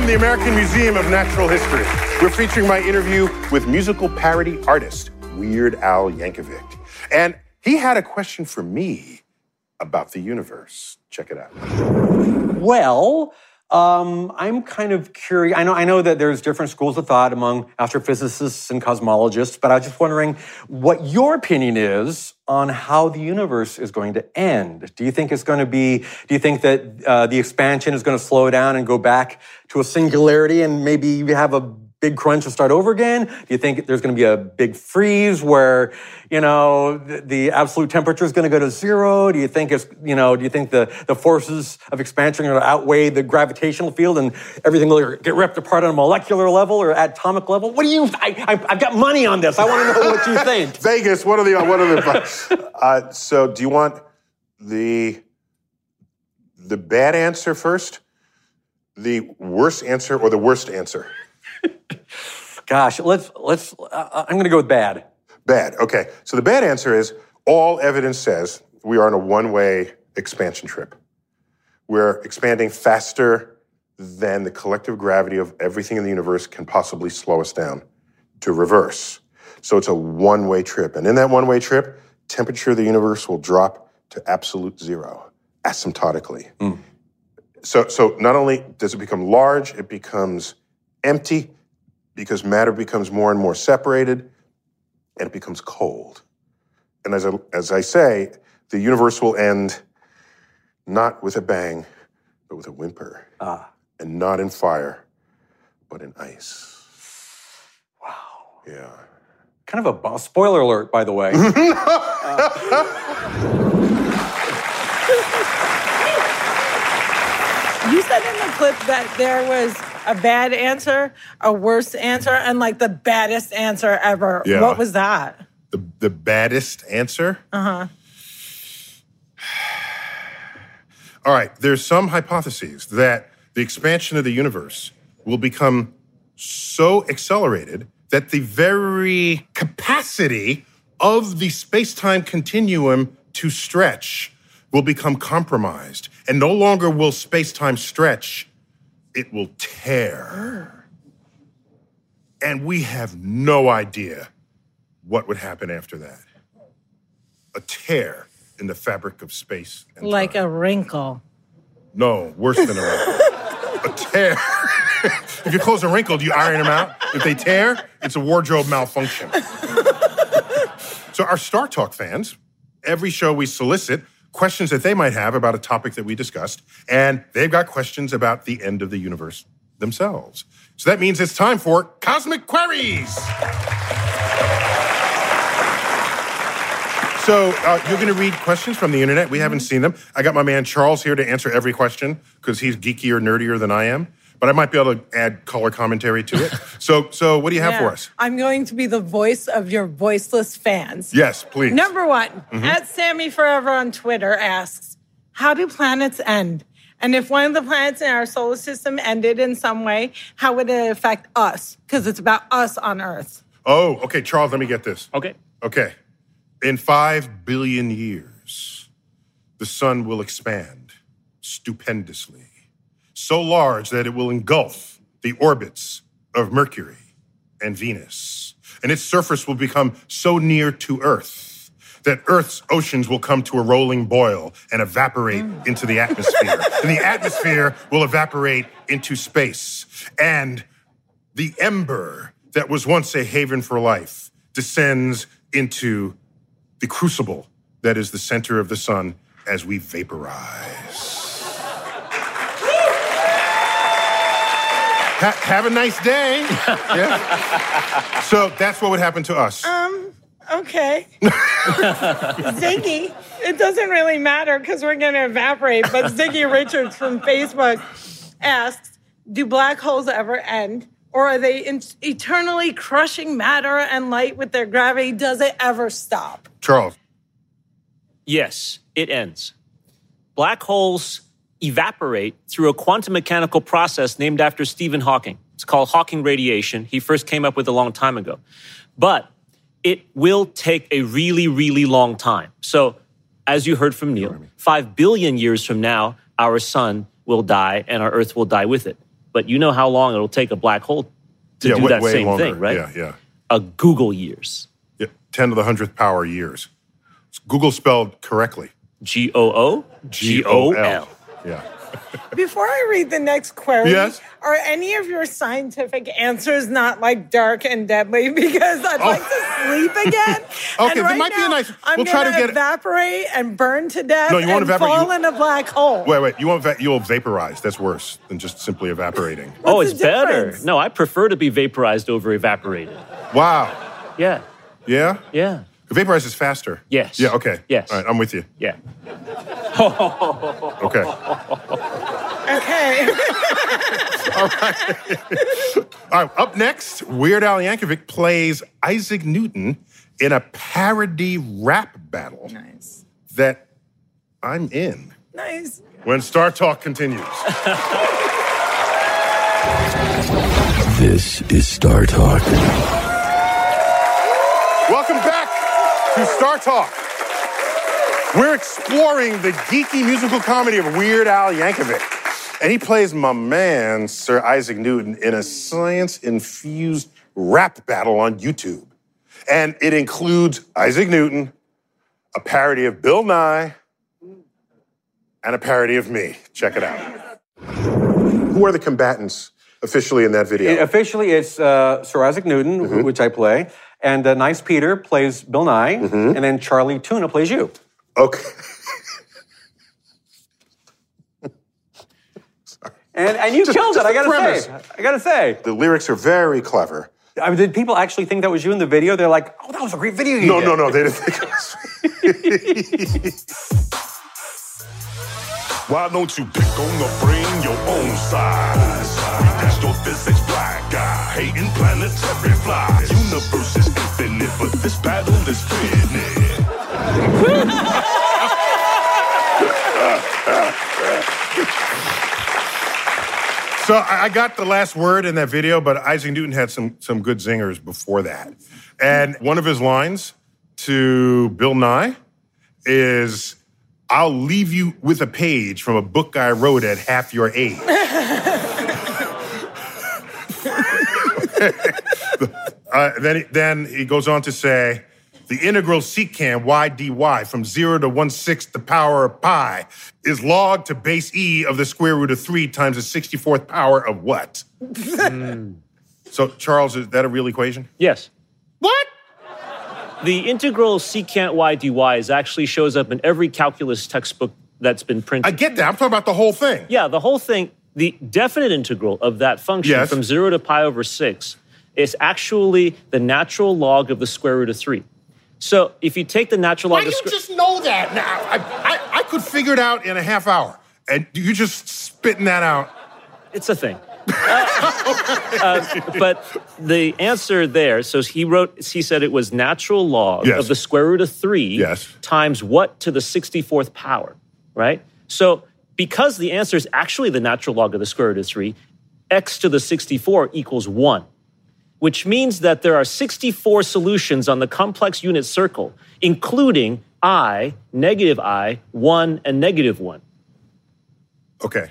The American Museum of Natural History. We're featuring my interview with musical parody artist Weird Al Yankovic. And he had a question for me about the universe. Check it out. Well, um, I'm kind of curious. I know, I know that there's different schools of thought among astrophysicists and cosmologists, but I was just wondering what your opinion is on how the universe is going to end. Do you think it's going to be, do you think that uh, the expansion is going to slow down and go back to a singularity and maybe you have a big crunch and start over again? Do you think there's going to be a big freeze where, you know, the, the absolute temperature is going to go to zero? Do you think it's, you know, do you think the, the forces of expansion are going to outweigh the gravitational field and everything will get ripped apart on a molecular level or atomic level? What do you, I, I, I've got money on this. I want to know what you think. Vegas, what are the, what are the, Uh, so do you want the the bad answer first, the worst answer, or the worst answer? Gosh, let's, let's uh, I'm going to go with bad. Bad, okay. So the bad answer is all evidence says we are on a one-way expansion trip. We're expanding faster than the collective gravity of everything in the universe can possibly slow us down to reverse. So it's a one-way trip. And in that one-way trip, temperature of the universe will drop to absolute zero, asymptotically. Mm. So, so not only does it become large, it becomes empty, because matter becomes more and more separated, and it becomes cold. And as I, as I say, the universe will end not with a bang, but with a whimper. Ah. And not in fire, but in ice. Wow. Yeah. Kind of a spoiler alert, by the way. uh. You said in the clip that there was a bad answer, a worse answer, and like the baddest answer ever. Yeah. What was that? The the baddest answer? Uh huh. all right, there's some hypotheses that the expansion of the universe will become so accelerated that the very capacity of the space-time continuum to stretch will become compromised. And no longer will space-time stretch, it will tear. And we have no idea what would happen after that. A tear in the fabric of space and like time. A wrinkle. No, worse than a wrinkle. A tear. If you close a wrinkle, do you iron them out? If they tear, it's a wardrobe malfunction. So our Star Talk fans, every show we solicit questions that they might have about a topic that we discussed, and they've got questions about the end of the universe themselves. So that means it's time for Cosmic Queries. So uh, you're going to read questions from the internet. We mm-hmm. haven't seen them. I got my man Charles here to answer every question because he's geekier, nerdier than I am. But I might be able to add color commentary to it. So, so what do you have yeah. for us? I'm going to be the voice of your voiceless fans. Yes, please. Number one, mm-hmm. at Sammy Forever on Twitter asks, how do planets end? And if one of the planets in our solar system ended in some way, how would it affect us? Because it's about us on Earth. Oh, okay, Charles, let me get this. Okay. Okay. In five billion years, the sun will expand stupendously. So large that it will engulf the orbits of Mercury and Venus. And its surface will become so near to Earth that Earth's oceans will come to a rolling boil and evaporate mm. into the atmosphere. And the atmosphere will evaporate into space. And the ember that was once a haven for life descends into the crucible that is the center of the sun as we vaporize. Ha- have a nice day. Yeah. So that's what would happen to us. Um, okay. Ziggy, it doesn't really matter because we're going to evaporate, but Ziggy Richards from Facebook asks, do black holes ever end? Or are they in- eternally crushing matter and light with their gravity? Does it ever stop? Charles. Yes, it ends. Black holes evaporate through a quantum mechanical process named after Stephen Hawking. It's called Hawking radiation. He first came up with it a long time ago. But it will take a really, really long time. So as you heard from Neil, five billion years from now, our sun will die and our Earth will die with it. But you know how long it'll take a black hole to yeah, do way, that way same longer. Thing, right? Yeah, yeah. A Google years. Yeah, ten to the hundredth power years. It's Google spelled correctly. G O O? G O L. Yeah. Before I read the next query, yes? Are any of your scientific answers not like dark and deadly? Because I'd oh. like to sleep again. Okay, and right there might now, be a nice. I'm we'll going to evaporate it. And burn to death no, you won't and evaporate. Fall you... in a black hole. Wait, wait. You won't. Va- you'll vaporize. That's worse than just simply evaporating. Oh, it's better. No, I prefer to be vaporized over evaporated. Wow. Yeah. Yeah. Yeah. Vaporize is faster. Yes. Yeah, okay. Yes. All right, I'm with you. Yeah. Okay. Okay. All right. All right, up next, Weird Al Yankovic plays Isaac Newton in a parody rap battle. Nice. That I'm in. Nice. When Star Talk continues. This is Star Talk. Welcome back. To Star Talk, we're exploring the geeky musical comedy of Weird Al Yankovic. And he plays my man, Sir Isaac Newton, in a science-infused rap battle on YouTube. And it includes Isaac Newton, a parody of Bill Nye, and a parody of me. Check it out. Who are the combatants officially in that video? It, officially, it's uh, Sir Isaac Newton, mm-hmm. which I play. And uh, Nice Peter plays Bill Nye, mm-hmm. and then Charlie Tuna plays you. Okay. Sorry. And and you just, killed it. I gotta premise. say, I gotta say, the lyrics are very clever. I mean, did people actually think that was you in the video? They're like, "Oh, that was a great video." You no, did. no, no, they didn't think it was. Why don't you pick on the brain your own size? Astrophysics black guy, hating planetary flies. Universe is infinite, but this battle is finished. So I got the last word in that video, but Isaac Newton had some some good zingers before that. And one of his lines to Bill Nye is, "I'll leave you with a page from a book I wrote at half your age." uh, then, he, then he goes on to say, "The integral secant y dy from zero to one sixth the power of pi is log to base e of the square root of three times the sixty-fourth power of what?" Mm. So, Charles, is that a real equation? Yes. What? The integral secant y dy is actually shows up in every calculus textbook that's been printed. I get that. I'm talking about the whole thing. Yeah, the whole thing. The definite integral of that function yes. from zero to pi over six is actually the natural log of the square root of three. So if you take the natural Why log of square... Why do you squ- just know that now? I, I, I could figure it out in a half hour. And you're just spitting that out. It's a thing. uh, uh, but the answer there, so he wrote, he said it was natural log yes. of the square root of three yes. times what to the sixty-fourth power, right? So because the answer is actually the natural log of the square root of three, x to the sixty-four equals one, which means that there are sixty-four solutions on the complex unit circle, including I, negative I, one, and negative one. Okay.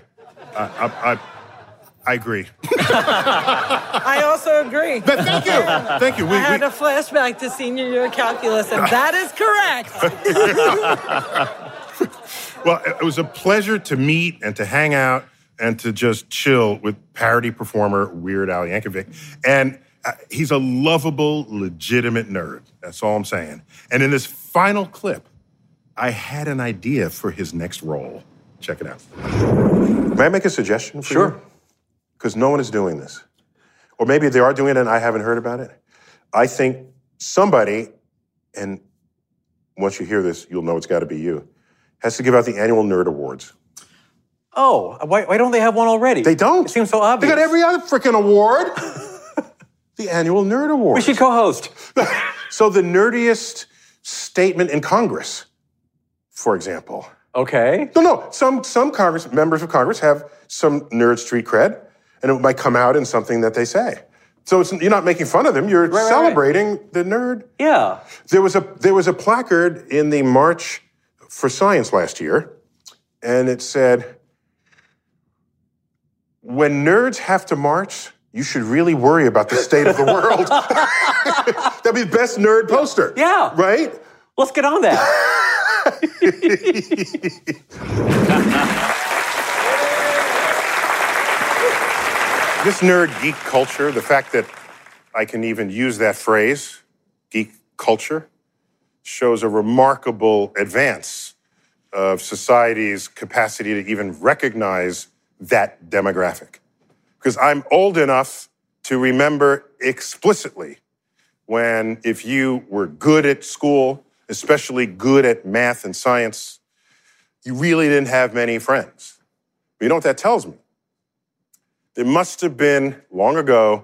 I... I, I... I agree. I also agree. But thank you. Thank you. We, I had we... a flashback to senior year calculus, and that is correct. Well, it was a pleasure to meet and to hang out and to just chill with parody performer Weird Al Yankovic. And he's a lovable, legitimate nerd. That's all I'm saying. And in this final clip, I had an idea for his next role. Check it out. May I make a suggestion for sure. you? Sure. Because no one is doing this. Or maybe they are doing it and I haven't heard about it. I think somebody, and once you hear this, you'll know it's got to be you, has to give out the annual Nerd Awards. Oh, why, why don't they have one already? They don't. It seems so obvious. They got every other freaking award. The annual Nerd Awards. We should co-host. So the nerdiest statement in Congress, for example. Okay. No, no. Some, some Congress, members of Congress have some nerd street cred. And it might come out in something that they say. So it's, you're not making fun of them. You're right, celebrating right, right. the nerd. Yeah. There was a there was a placard in the March for Science last year, and it said, "When nerds have to march, you should really worry about the state of the world." That'd be the best nerd poster. Yeah. Right? Let's get on that. This nerd geek culture, the fact that I can even use that phrase, geek culture, shows a remarkable advance of society's capacity to even recognize that demographic. Because I'm old enough to remember explicitly when if you were good at school, especially good at math and science, you really didn't have many friends. But you know what that tells me? There must have been, long ago,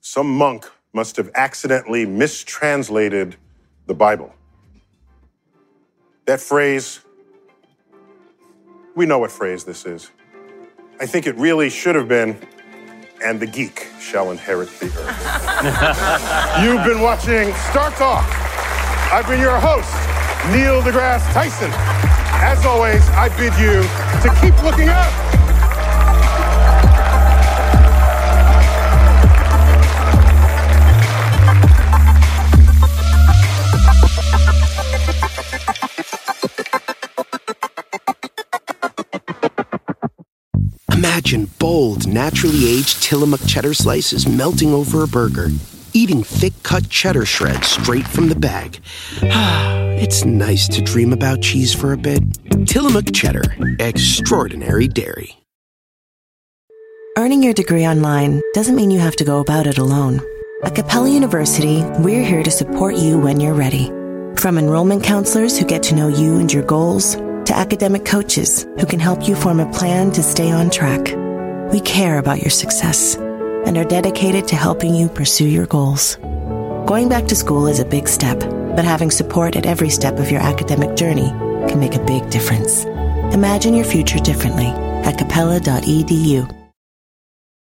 some monk must have accidentally mistranslated the Bible. That phrase, we know what phrase this is. I think it really should have been, "And the geek shall inherit the earth." You've been watching Star Talk. I've been your host, Neil deGrasse Tyson. As always, I bid you to keep looking up. Imagine bold, naturally aged Tillamook cheddar slices melting over a burger. Eating thick-cut cheddar shreds straight from the bag. It's nice to dream about cheese for a bit. Tillamook cheddar. Extraordinary dairy. Earning your degree online doesn't mean you have to go about it alone. At Capella University, we're here to support you when you're ready. From enrollment counselors who get to know you and your goals, to academic coaches who can help you form a plan to stay on track. We care about your success and are dedicated to helping you pursue your goals. Going back to school is a big step, but having support at every step of your academic journey can make a big difference. Imagine your future differently at capella dot e d u.